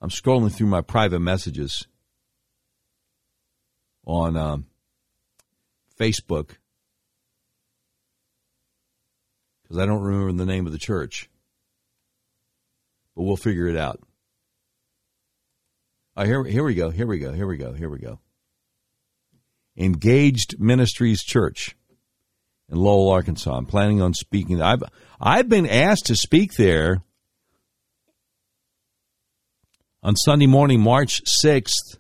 I'm scrolling through my private messages on Facebook because I don't remember the name of the church. But we'll figure it out. Here we go. Engaged Ministries Church in Lowell, Arkansas. I'm planning on speaking. I've been asked to speak there on Sunday morning, March 6th,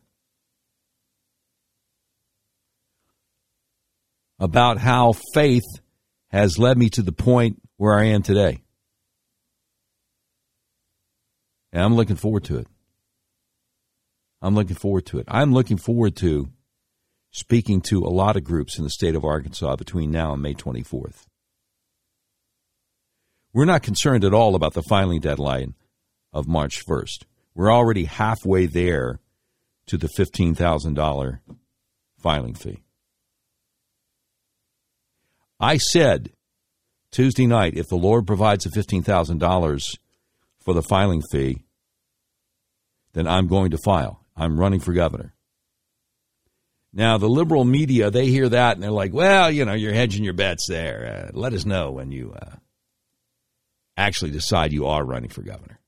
about how faith has led me to the point where I am today. And I'm looking forward to it. I'm looking forward to speaking to a lot of groups in the state of Arkansas between now and May 24th. We're not concerned at all about the filing deadline of March 1st. We're already halfway there to the $15,000 filing fee. I said Tuesday night, if the Lord provides the $15,000 for the filing fee, then I'm going to file. I'm running for governor. Now, the liberal media, they hear that, and they're like, well, you know, you're hedging your bets there. Let us know when you actually decide you are running for governor.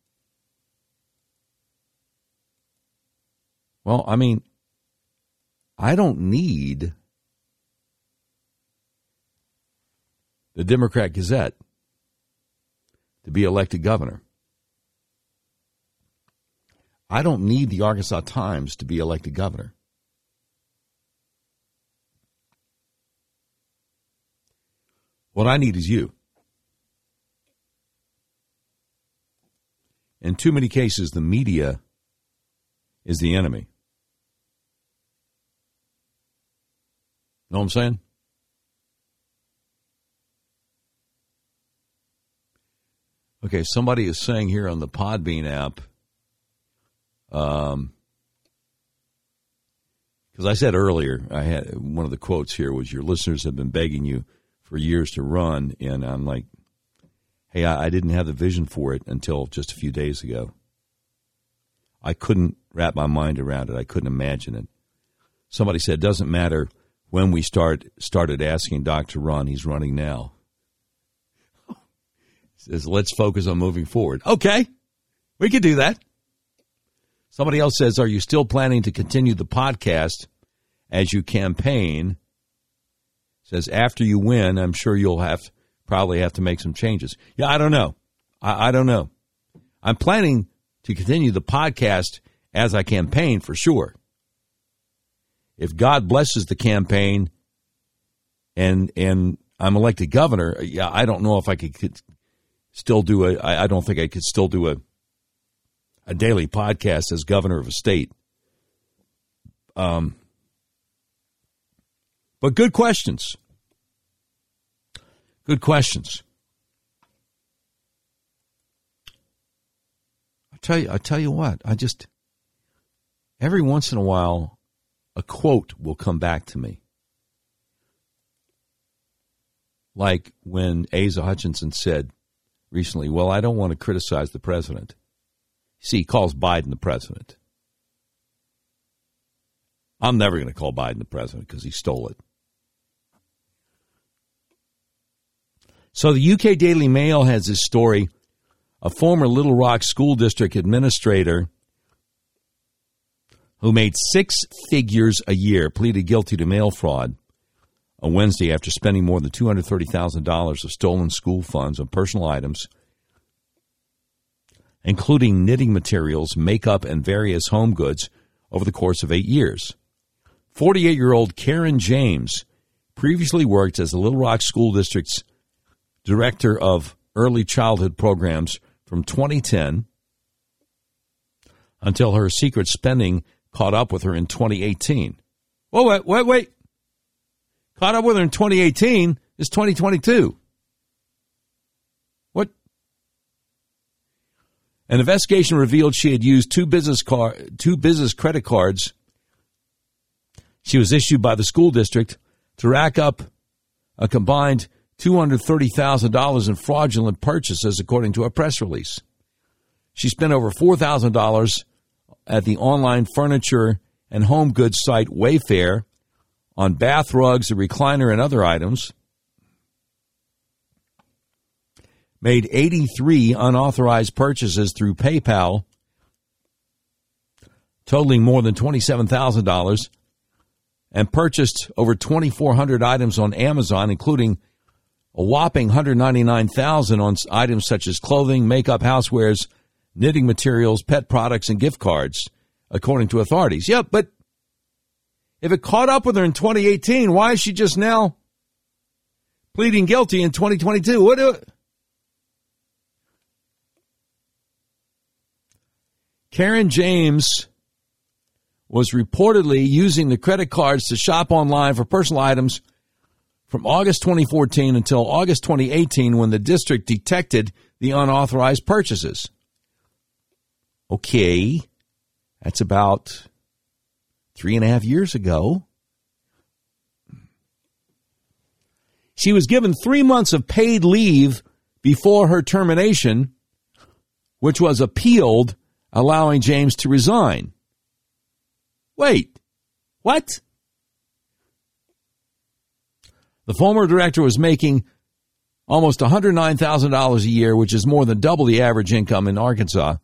Well, I mean, I don't need the Democrat Gazette to be elected governor. I don't need the Arkansas Times to be elected governor. What I need is you. In too many cases, the media is the enemy. Know what I'm saying? Okay, somebody is saying here on the Podbean app, because I said earlier, I had one of the quotes here was, your listeners have been begging you for years to run, and I'm like, hey, I didn't have the vision for it until just a few days ago. I couldn't wrap my mind around it. I couldn't imagine it. Somebody said, it doesn't matter when we started asking Doc to run, he's running now. Says, let's focus on moving forward. Okay, we could do that. Somebody else says, are you still planning to continue the podcast as you campaign? Says, after you win, I'm sure you'll probably have to make some changes. Yeah, I don't know. I don't know. I'm planning to continue the podcast as I campaign for sure. If God blesses the campaign and I'm elected governor, yeah, I don't know if I could still do a, I don't think I could still do a daily podcast as governor of a state. But good questions. Good questions. I tell you what, I just, every once in a while, a quote will come back to me. Like when Asa Hutchinson said recently, well, I don't want to criticize the president. See, he calls Biden the president. I'm never going to call Biden the president because he stole it. So the UK Daily Mail has this story. A former Little Rock school district administrator who made six figures a year pleaded guilty to mail fraud on Wednesday after spending more than $230,000 of stolen school funds on personal items, including knitting materials, makeup, and various home goods over the course of 8 years. 48-year-old Karen James previously worked as the Little Rock School District's Director of Early Childhood Programs from 2010 until her secret spending caught up with her in 2018. Whoa, wait. Caught up with her in 2018 is 2022. What? An investigation revealed she had used two business credit cards she was issued by the school district to rack up a combined $230,000 in fraudulent purchases, according to a press release. She spent over $4,000 at the online furniture and home goods site Wayfair on bath rugs, a recliner, and other items, made 83 unauthorized purchases through PayPal, totaling more than $27,000, and purchased over 2,400 items on Amazon, including a whopping $199,000 on items such as clothing, makeup, housewares, knitting materials, pet products, and gift cards, according to authorities. Yep, but if it caught up with her in 2018, why is she just now pleading guilty in 2022? Karen James was reportedly using the credit cards to shop online for personal items from August 2014 until August 2018 when the district detected the unauthorized purchases. Okay, that's about 3.5 years ago. She was given 3 months of paid leave before her termination, which was appealed, allowing James to resign. Wait, what? The former director was making almost $109,000 a year, which is more than double the average income in Arkansas.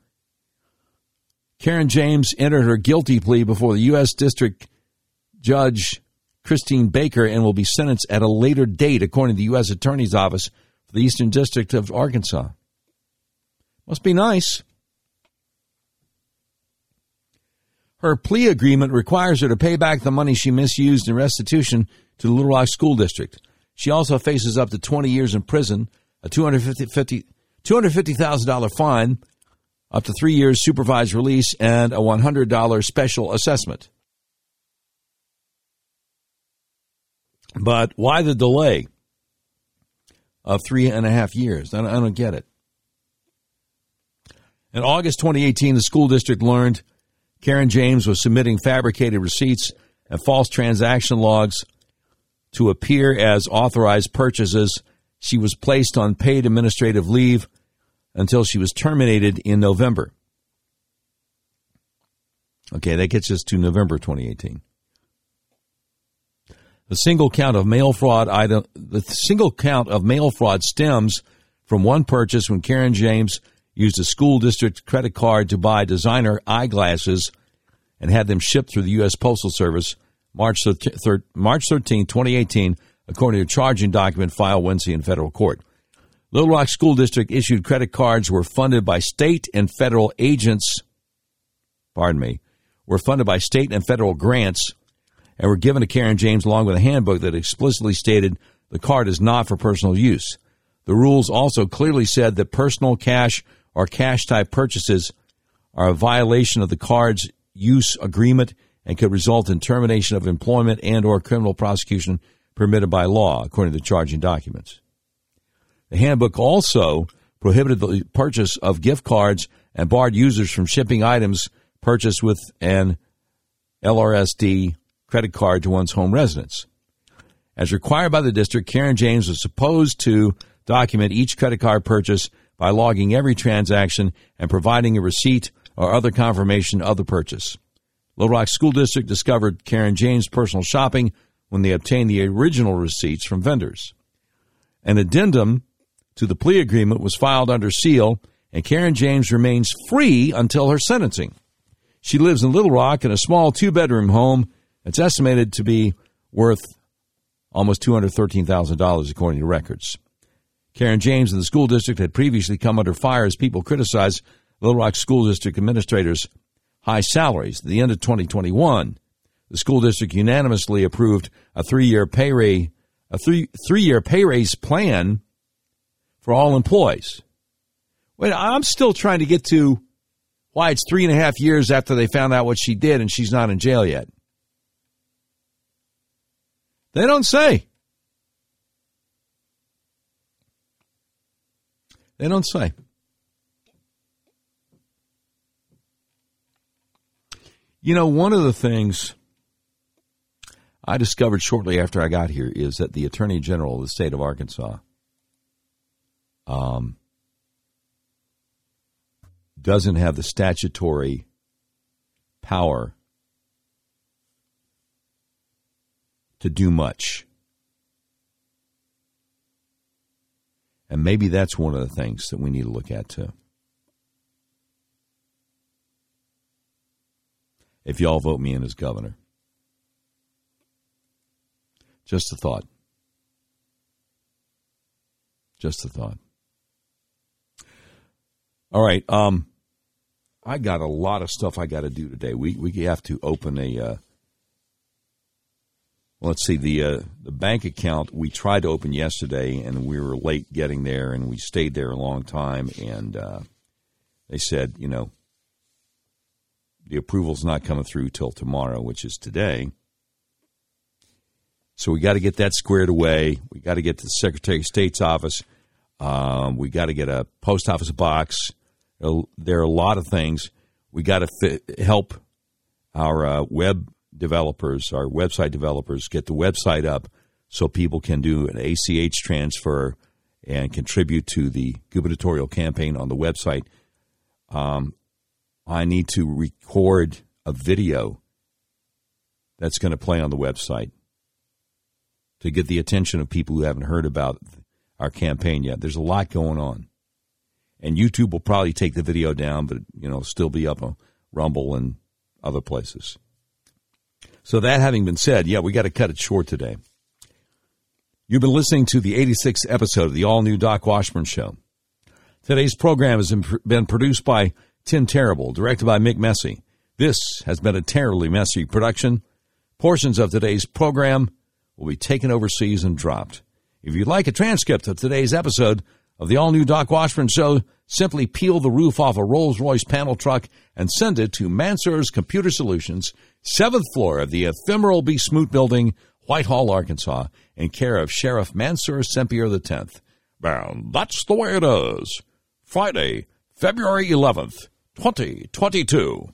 Karen James entered her guilty plea before the U.S. District Judge Christine Baker and will be sentenced at a later date, according to the U.S. Attorney's Office for the Eastern District of Arkansas. Must be nice. Her plea agreement requires her to pay back the money she misused in restitution to the Little Rock School District. She also faces up to 20 years in prison, a $250,000 fine, up to 3 years supervised release, and a $100 special assessment. But why the delay of 3.5 years? I don't get it. In August 2018, the school district learned Karen James was submitting fabricated receipts and false transaction logs to appear as authorized purchases. She was placed on paid administrative leave until she was terminated in November. Okay, that gets us to November 2018. The single count of mail fraud stems from one purchase when Karen James used a school district credit card to buy designer eyeglasses and had them shipped through the U.S. Postal Service March 13, 2018, according to a charging document filed Wednesday in federal court. Little Rock School District issued credit cards were funded by state and federal grants and were given to Karen James along with a handbook that explicitly stated the card is not for personal use. The rules also clearly said that personal cash or cash-type purchases are a violation of the card's use agreement and could result in termination of employment and or criminal prosecution permitted by law, according to the charging documents. The handbook also prohibited the purchase of gift cards and barred users from shipping items purchased with an LRSD credit card to one's home residence. As required by the district, Karen James was supposed to document each credit card purchase by logging every transaction and providing a receipt or other confirmation of the purchase. Little Rock School District discovered Karen James' personal shopping when they obtained the original receipts from vendors. An addendum to the plea agreement was filed under seal, and Karen James remains free until her sentencing. She lives in Little Rock in a small two-bedroom home that's estimated to be worth almost $213,000, according to records. Karen James and the school district had previously come under fire as people criticized Little Rock School District administrators' high salaries. At the end of 2021, the school district unanimously approved a three-year pay raise plan for all employees. Wait, I'm still trying to get to why it's 3.5 years after they found out what she did and she's not in jail yet. They don't say. They don't say. You know, one of the things I discovered shortly after I got here is that the Attorney General of the state of Arkansas doesn't have the statutory power to do much. And maybe that's one of the things that we need to look at, too. If y'all vote me in as governor. Just a thought. Just a thought. All right. I got a lot of stuff I got to do today. We have to open a. The bank account we tried to open yesterday, and we were late getting there, and we stayed there a long time. And they said, you know, the approval's not coming through till tomorrow, which is today. So we got to get that squared away. We got to get to the Secretary of State's office. We got to get a post office box. There are a lot of things. We got to help our web developers, our website developers, get the website up so people can do an ACH transfer and contribute to the gubernatorial campaign on the website. I need to record a video that's going to play on the website to get the attention of people who haven't heard about our campaign yet. There's a lot going on. And YouTube will probably take the video down, but, you know, still be up on Rumble and other places. So that having been said, yeah, we got to cut it short today. You've been listening to the 86th episode of the all-new Doc Washburn Show. Today's program has been produced by Tim Terrible, directed by Mick Messy. This has been a terribly messy production. Portions of today's program will be taken overseas and dropped. If you'd like a transcript of today's episode of the all-new Doc Washburn Show, simply peel the roof off a Rolls-Royce panel truck and send it to Mansour's Computer Solutions, 7th floor of the ephemeral B. Smoot Building, Whitehall, Arkansas, in care of Sheriff Mansour Sempier X. And that's the way it is. Friday, February 11th, 2022.